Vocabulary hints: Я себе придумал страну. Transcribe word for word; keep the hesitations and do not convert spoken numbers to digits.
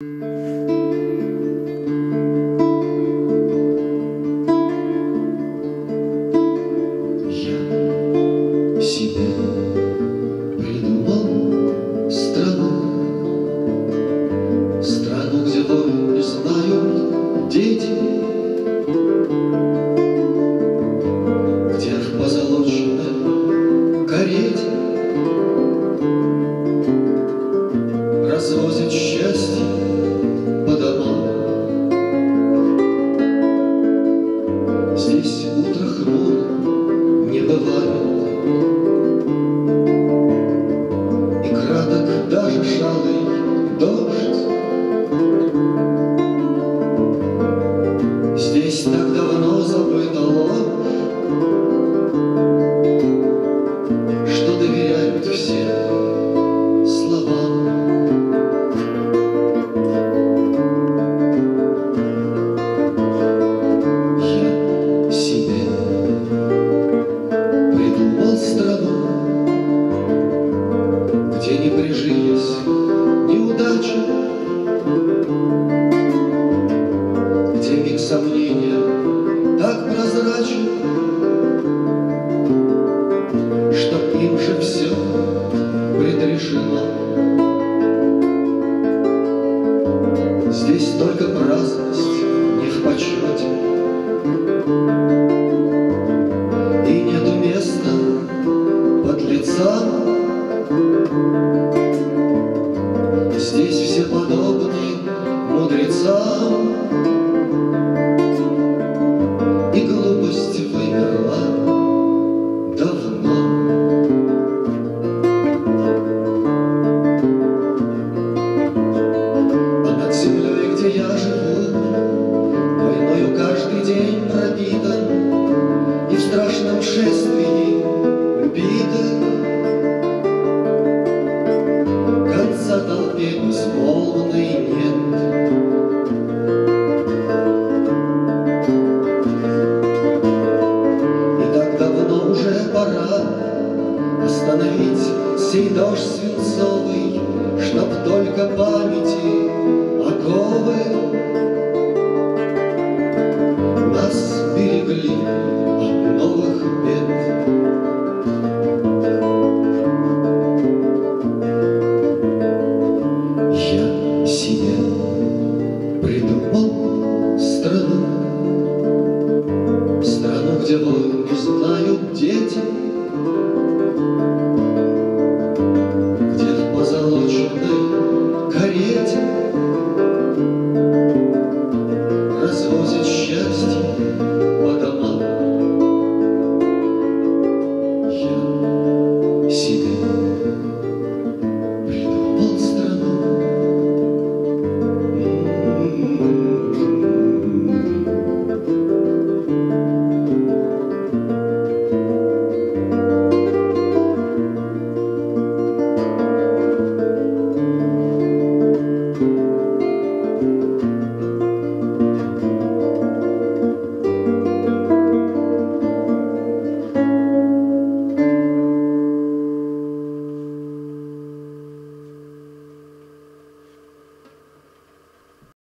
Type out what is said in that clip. Я себе придумал страну, страну, где войны знают дети, где в позолоченной карете развозят счастье. Здесь утро хмуро не бывает, и краток даже шалый дождь. Здесь так давно забыто лоб, что доверяют все словам. Прижились неудачи, где миг сомнения так прозрачен, что им же все предрешено. Здесь только праздность не в почете.